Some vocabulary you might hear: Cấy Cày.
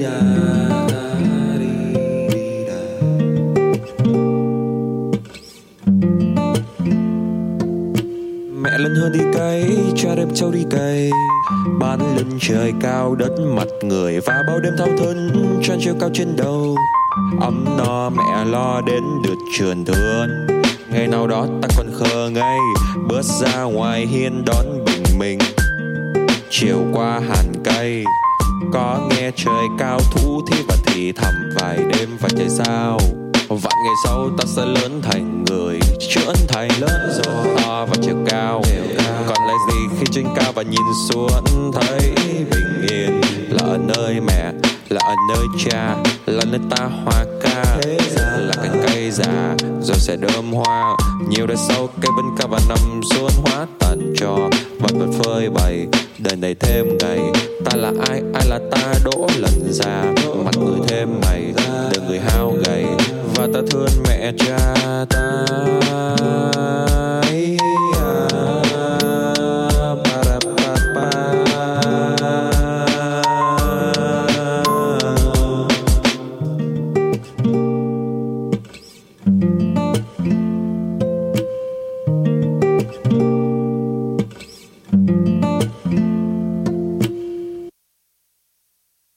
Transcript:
Mẹ lên hơn đi cấy, cha đem cháu đi cày. Bán lưng trời cao đất mặt người, và bao đêm thao thân tràn treo cao trên đầu. Ấm no mẹ lo đến được trường thương. Ngày nào đó ta còn khờ ngây, bước ra ngoài hiên đón bình minh. Chiều qua hàng cây, có nghe trời cao thú thì và thì thầm vài đêm vài trời sao. Vạn ngày sau ta sẽ lớn thành người, trưởng thành lớn rồi to và chiều cao. Còn lại gì khi trên cao và nhìn xuống thấy bình yên, là ở nơi mẹ, là ở nơi cha, là nơi ta hoa ca. Là cành cây già rồi sẽ đơm hoa, nhiều đời sau cây bên cao và nằm xuống hóa tàn trò và vẫn phơi bày. Đời này thêm ngày, ta là ai là ta đỗ lần già. Mặt người thêm mày, đời người hao gầy, và ta thương mẹ cha ta.